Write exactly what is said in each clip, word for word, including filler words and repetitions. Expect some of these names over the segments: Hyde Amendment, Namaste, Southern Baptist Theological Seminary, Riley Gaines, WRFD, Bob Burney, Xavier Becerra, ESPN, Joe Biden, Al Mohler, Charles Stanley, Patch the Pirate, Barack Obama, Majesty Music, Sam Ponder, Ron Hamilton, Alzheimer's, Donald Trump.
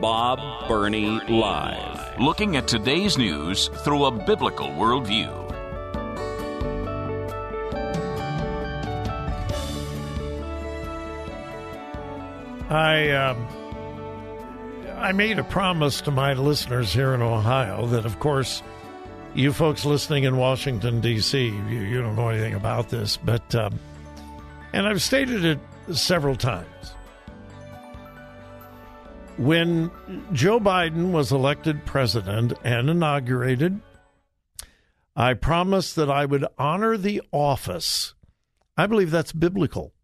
Bob Burney Live. Looking at today's news through a biblical worldview. I, um, I made a promise to my listeners here in Ohio that, of course, you folks listening in Washington, D C, you, you don't know anything about this, but, um, and I've stated it several times. When Joe Biden was elected president and inaugurated, I promised that I would honor the office. I believe that's biblical.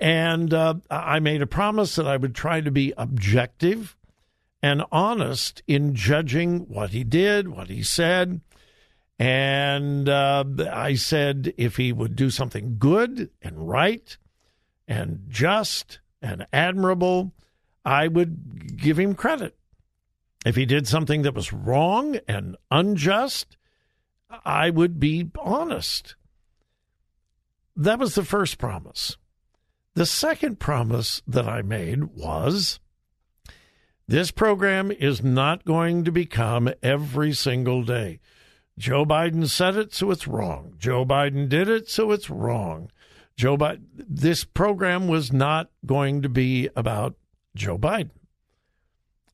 And uh, I made a promise that I would try to be objective and honest in judging what he did, what he said. And uh, I said if he would do something good and right and just and admirable, I would give him credit. If he did something that was wrong and unjust, I would be honest. That was the first promise. The second promise that I made was, this program is not going to become every single day. Joe Biden said it, so it's wrong. Joe Biden did it, so it's wrong. Joe Biden. This program was not going to be about Joe Biden.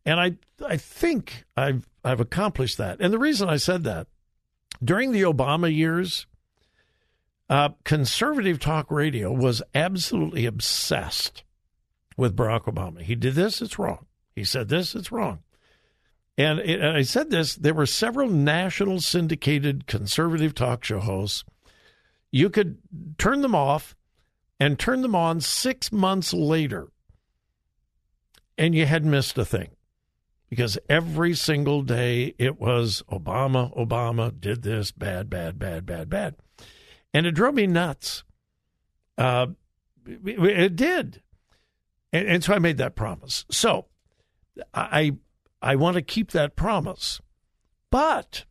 And I I think I've I've accomplished that. And the reason I said that, during the Obama years, uh, conservative talk radio was absolutely obsessed with Barack Obama. He did this, it's wrong. He said this, it's wrong. And, it, and I said this, there were several national syndicated conservative talk show hosts. You could turn them off and turn them on six months later, and you had missed a thing, because every single day it was Obama, Obama did this, bad, bad, bad, bad, bad. And it drove me nuts. Uh, it did. And, and so I made that promise. So I, I want to keep that promise. But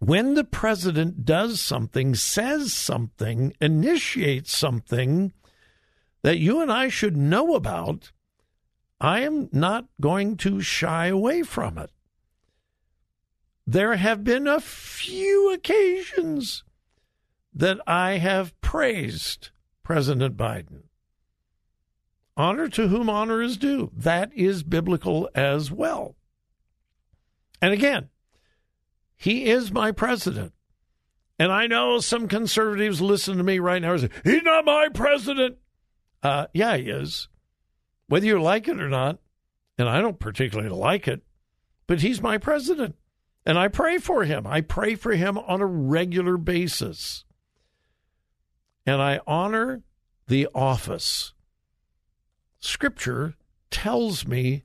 when the president does something, says something, initiates something that you and I should know about, I am not going to shy away from it. There have been a few occasions that I have praised President Biden. Honor to whom honor is due. That is biblical as well. And again, he is my president. And I know some conservatives listen to me right now and say, he's not my president. Uh, yeah, he is. Whether you like it or not, and I don't particularly like it, but he's my president, and I pray for him. I pray for him on a regular basis, and I honor the office. Scripture tells me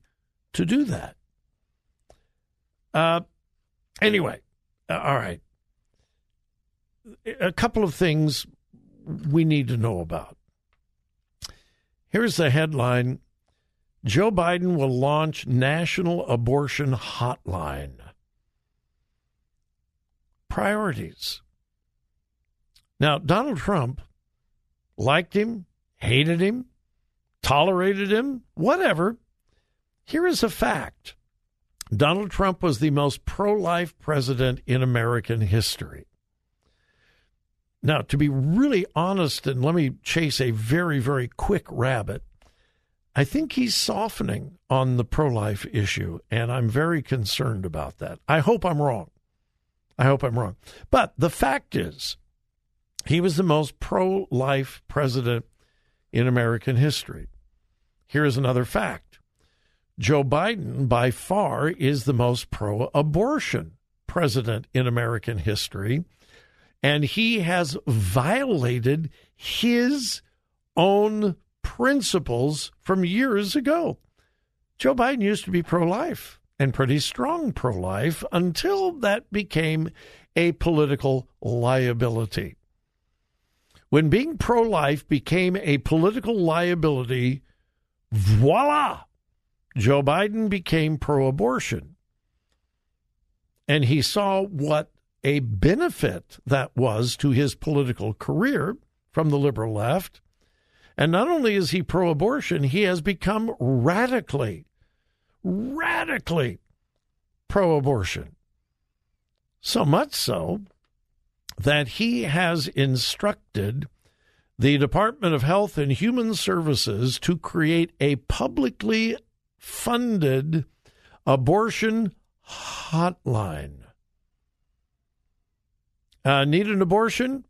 to do that. Uh, anyway, all right. A couple of things we need to know about. Here's the headline. Joe Biden will launch national abortion hotline. Priorities. Now, Donald Trump liked him, hated him, tolerated him, whatever. Here is a fact. Donald Trump was the most pro-life president in American history. Now, to be really honest, and let me chase a very, very quick rabbit, I think he's softening on the pro-life issue, and I'm very concerned about that. I hope I'm wrong. I hope I'm wrong. But the fact is, he was the most pro-life president in American history. Here's another fact. Joe Biden, by far, is the most pro-abortion president in American history. and he has violated his own principles from years ago. Joe Biden used to be pro-life and pretty strong pro-life until that became a political liability. When being pro-life became a political liability, voila, Joe Biden became pro-abortion. And he saw what a benefit that was to his political career from the liberal left. And not only is he pro-abortion, he has become radically, radically pro-abortion. So much so that he has instructed the Department of Health and Human Services to create a publicly funded abortion hotline. Uh, need an abortion?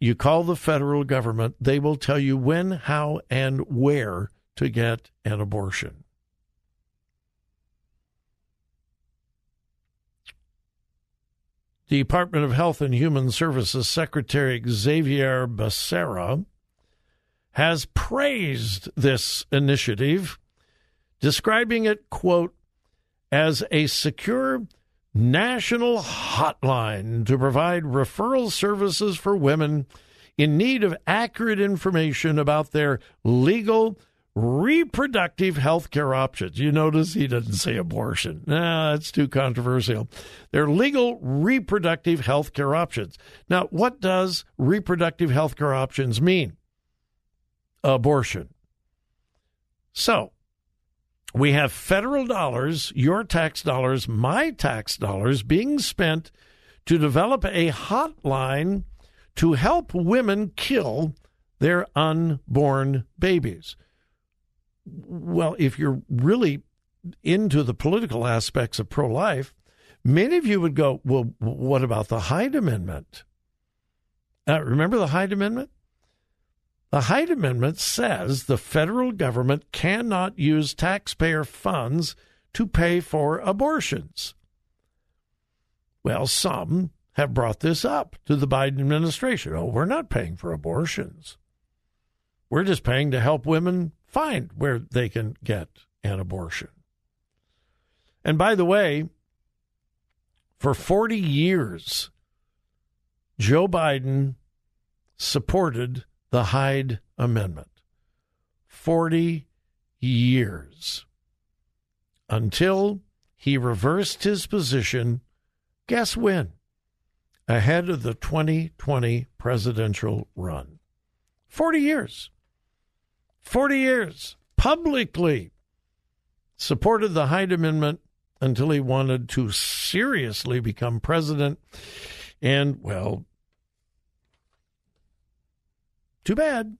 You call the federal government. They will tell you when, how, and where to get an abortion. The Department of Health and Human Services Secretary Xavier Becerra has praised this initiative, describing it, quote, as a secure national hotline to provide referral services for women in need of accurate information about their legal reproductive health care options. You notice he doesn't say abortion. No, that's too controversial. They're legal reproductive health care options. Now, what does reproductive health care options mean? Abortion. So, we have federal dollars, your tax dollars, my tax dollars, being spent to develop a hotline to help women kill their unborn babies. Well, if you're really into the political aspects of pro-life, many of you would go, well, what about the Hyde Amendment? Uh, remember the Hyde Amendment? The Hyde Amendment says the federal government cannot use taxpayer funds to pay for abortions. Well, some have brought this up to the Biden administration. Oh, we're not paying for abortions. We're just paying to help women find where they can get an abortion. And by the way, for forty years, Joe Biden supported the Hyde Amendment. forty years. Until he reversed his position, guess when? Ahead of the twenty twenty presidential run. forty years. forty years, publicly supported the Hyde Amendment until he wanted to seriously become president. And, well, too bad.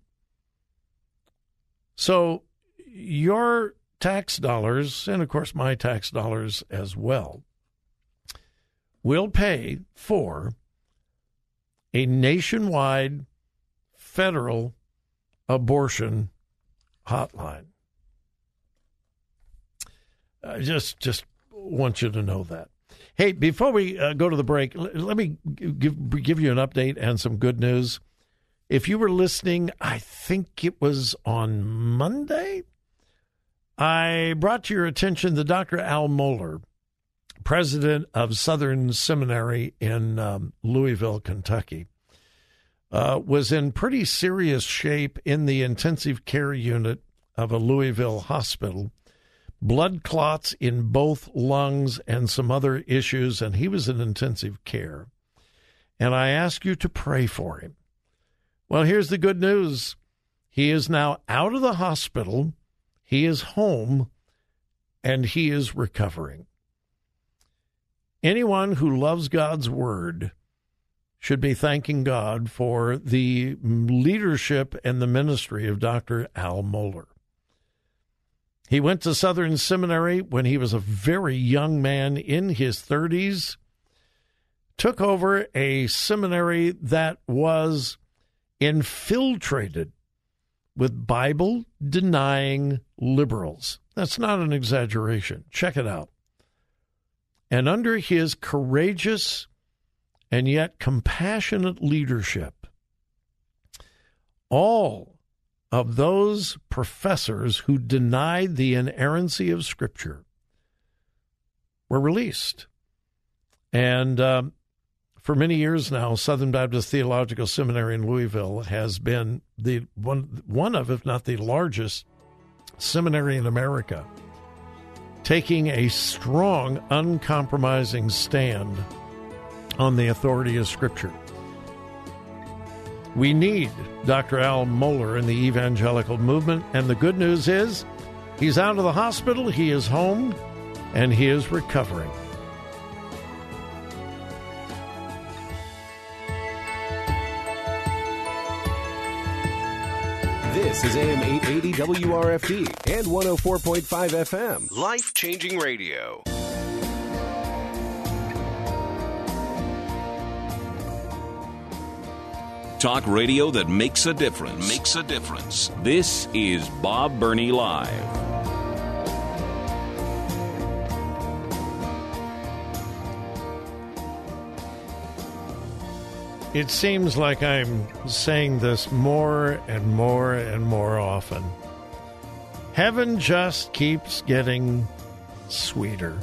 So your tax dollars, and of course my tax dollars as well, will pay for a nationwide federal abortion hotline. I just, just want you to know that. Hey, before we uh, go to the break, l- let me give, give you an update and some good news. If you were listening, I think it was on Monday, I brought to your attention the Doctor Al Mohler, president of Southern Seminary in um, Louisville, Kentucky. Uh, was in pretty serious shape in the intensive care unit of a Louisville hospital. Blood clots in both lungs and some other issues, and he was in intensive care. And I ask you to pray for him. Well, here's the good news. He is now out of the hospital, he is home, and he is recovering. Anyone who loves God's word should be thanking God for the leadership and the ministry of Doctor Al Mohler. He went to Southern Seminary when he was a very young man in his thirties, took over a seminary that was infiltrated with Bible-denying liberals. That's not an exaggeration. Check it out. And under his courageous and yet compassionate leadership. All of those professors who denied the inerrancy of Scripture were released. And um, for many years now, Southern Baptist Theological Seminary in Louisville has been the one, one of, if not the largest, seminary in America, taking a strong, uncompromising stand on the authority of Scripture. We need Doctor Al Mohler in the evangelical movement, and the good news is he's out of the hospital, he is home, and he is recovering. This is A M eight eighty W R F D and one oh four point five F M. Life-changing radio. Talk radio that makes a difference. Makes a difference. This is Bob Burney Live. It seems like I'm saying this more and more and more often. Heaven just keeps getting sweeter.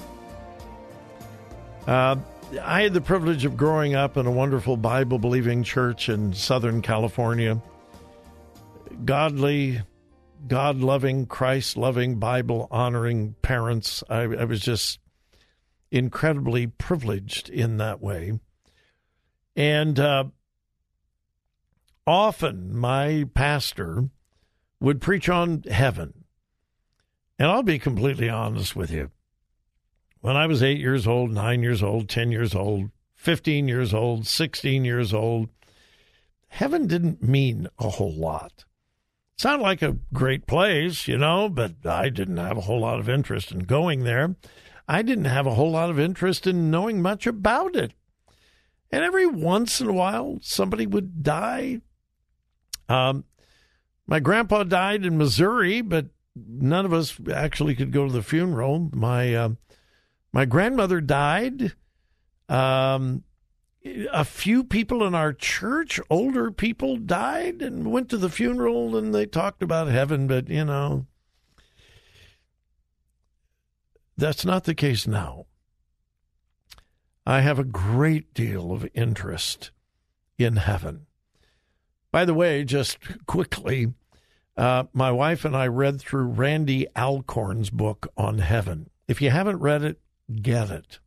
Uh... I had the privilege of growing up in a wonderful Bible-believing church in Southern California. Godly, God-loving, Christ-loving, Bible-honoring parents. I, I was just incredibly privileged in that way. And uh, often my pastor would preach on heaven. And I'll be completely honest with you. When I was eight years old, nine years old, ten years old, fifteen years old, sixteen years old, heaven didn't mean a whole lot. It sounded like a great place, you know, but I didn't have a whole lot of interest in going there. I didn't have a whole lot of interest in knowing much about it. And every once in a while, somebody would die. Um, my grandpa died in Missouri, but none of us actually could go to the funeral. My uh, My grandmother died. Um, a few people in our church, older people, died and went to the funeral, and they talked about heaven, but, you know, that's not the case now. I have a great deal of interest in heaven. By the way, just quickly, uh, my wife and I read through Randy Alcorn's book on heaven. If you haven't read it, get it.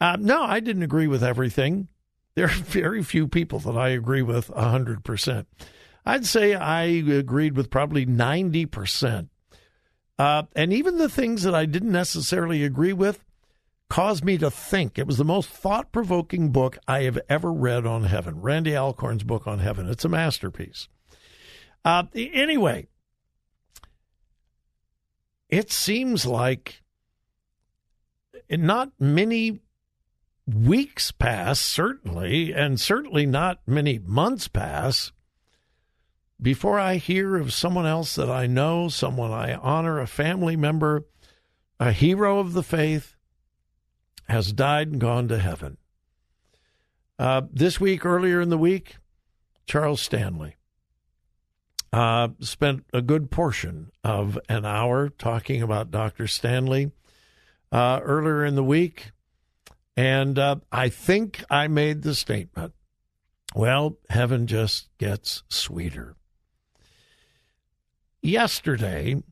Uh, no, I didn't agree with everything. There are very few people that I agree with one hundred percent. I'd say I agreed with probably ninety percent. Uh, and even the things that I didn't necessarily agree with caused me to think. It was the most thought-provoking book I have ever read on heaven. Randy Alcorn's book on heaven. It's a masterpiece. Uh, anyway, it seems like not many weeks pass, certainly, and certainly not many months pass before I hear of someone else that I know, someone I honor, a family member, a hero of the faith, has died and gone to heaven. Uh, this week, earlier in the week, Charles Stanley uh, spent a good portion of an hour talking about Doctor Stanley Uh, earlier in the week, and uh, I think I made the statement, well, heaven just gets sweeter. Yesterday,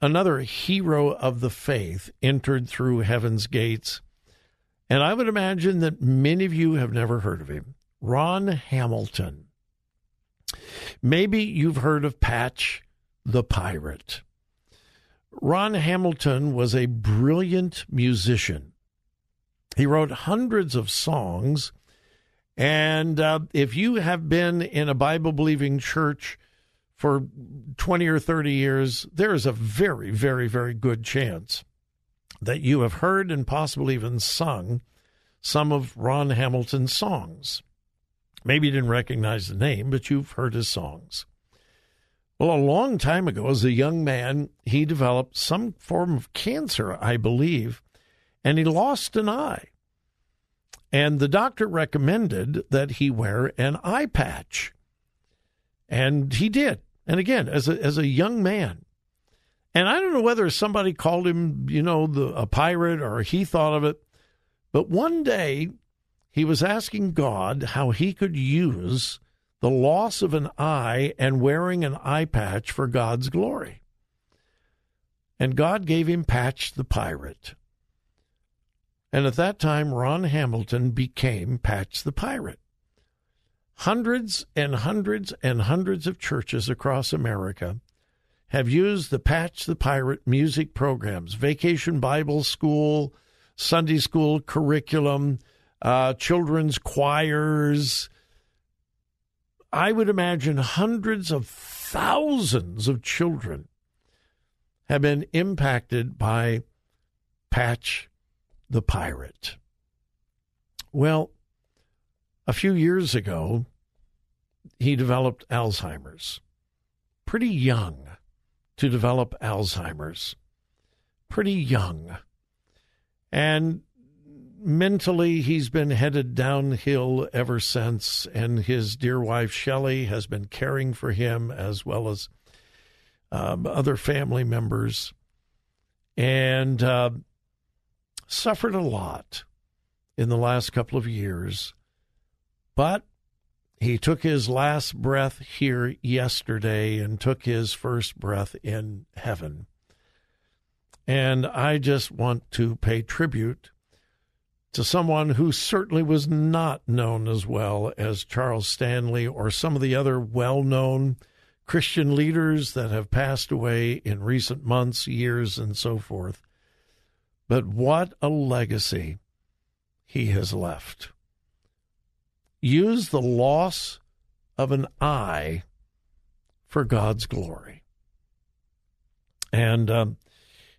another hero of the faith entered through heaven's gates, and I would imagine that many of you have never heard of him, Ron Hamilton. Maybe you've heard of Patch the Pirate. Ron Hamilton was a brilliant musician. He wrote hundreds of songs, and uh, if you have been in a Bible-believing church for twenty or thirty years, there is a very, very, very good chance that you have heard and possibly even sung some of Ron Hamilton's songs. Maybe you didn't recognize the name, but you've heard his songs. Well, a long time ago, as a young man, he developed some form of cancer, I believe, and he lost an eye. And the doctor recommended that he wear an eye patch. And he did. And again, as a, as a young man. And I don't know whether somebody called him, you know, the, a pirate or he thought of it. But one day he was asking God how he could use the loss of an eye and wearing an eye patch for God's glory. And God gave him Patch the Pirate. And at that time, Ron Hamilton became Patch the Pirate. Hundreds and hundreds and hundreds of churches across America have used the Patch the Pirate music programs, Vacation Bible School, Sunday school curriculum, uh, children's choirs. I would imagine hundreds of thousands of children have been impacted by Patch the Pirate. Well, a few years ago, he developed Alzheimer's. Pretty young to develop Alzheimer's. Pretty young. And mentally, he's been headed downhill ever since, and his dear wife, Shelley, has been caring for him as well as um, other family members. And Uh, suffered a lot in the last couple of years, but he took his last breath here yesterday and took his first breath in heaven. And I just want to pay tribute to someone who certainly was not known as well as Charles Stanley or some of the other well-known Christian leaders that have passed away in recent months, years, and so forth. But what a legacy he has left. Use the loss of an eye for God's glory. And um,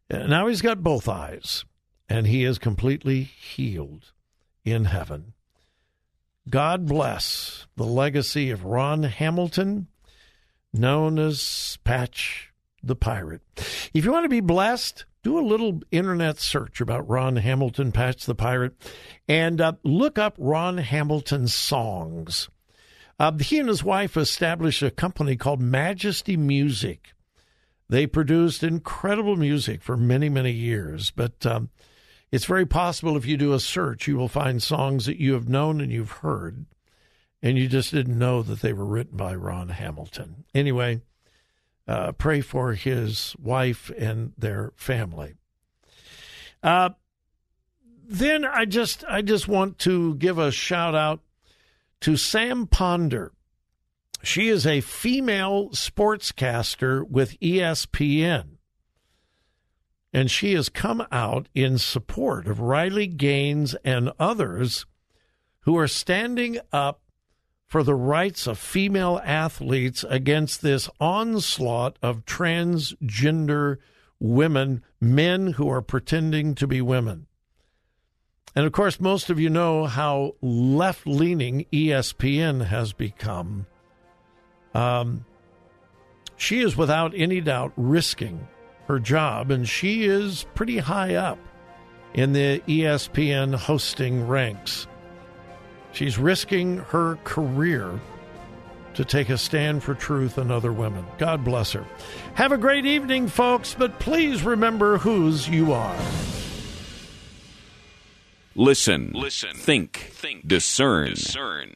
now he's got both eyes, and he is completely healed in heaven. God bless the legacy of Ron Hamilton, known as Patch the Pirate. If you want to be blessed, do a little internet search about Ron Hamilton, Patch the Pirate, and uh, look up Ron Hamilton's songs. Uh, he and his wife established a company called Majesty Music. They produced incredible music for many, many years, but um, it's very possible if you do a search, you will find songs that you have known and you've heard, and you just didn't know that they were written by Ron Hamilton. Anyway, Uh, pray for his wife and their family. Uh, then I just I just want to give a shout out to Sam Ponder. She is a female sportscaster with E S P N. And she has come out in support of Riley Gaines and others who are standing up for the rights of female athletes against this onslaught of transgender women, men who are pretending to be women. And, of course, most of you know how left-leaning E S P N has become. Um, she is, without any doubt, risking her job, and she is pretty high up in the E S P N hosting ranks. She's risking her career to take a stand for truth and other women. God bless her. Have a great evening, folks, but please remember whose you are. Listen, Listen. Think, think. Discern. Discern.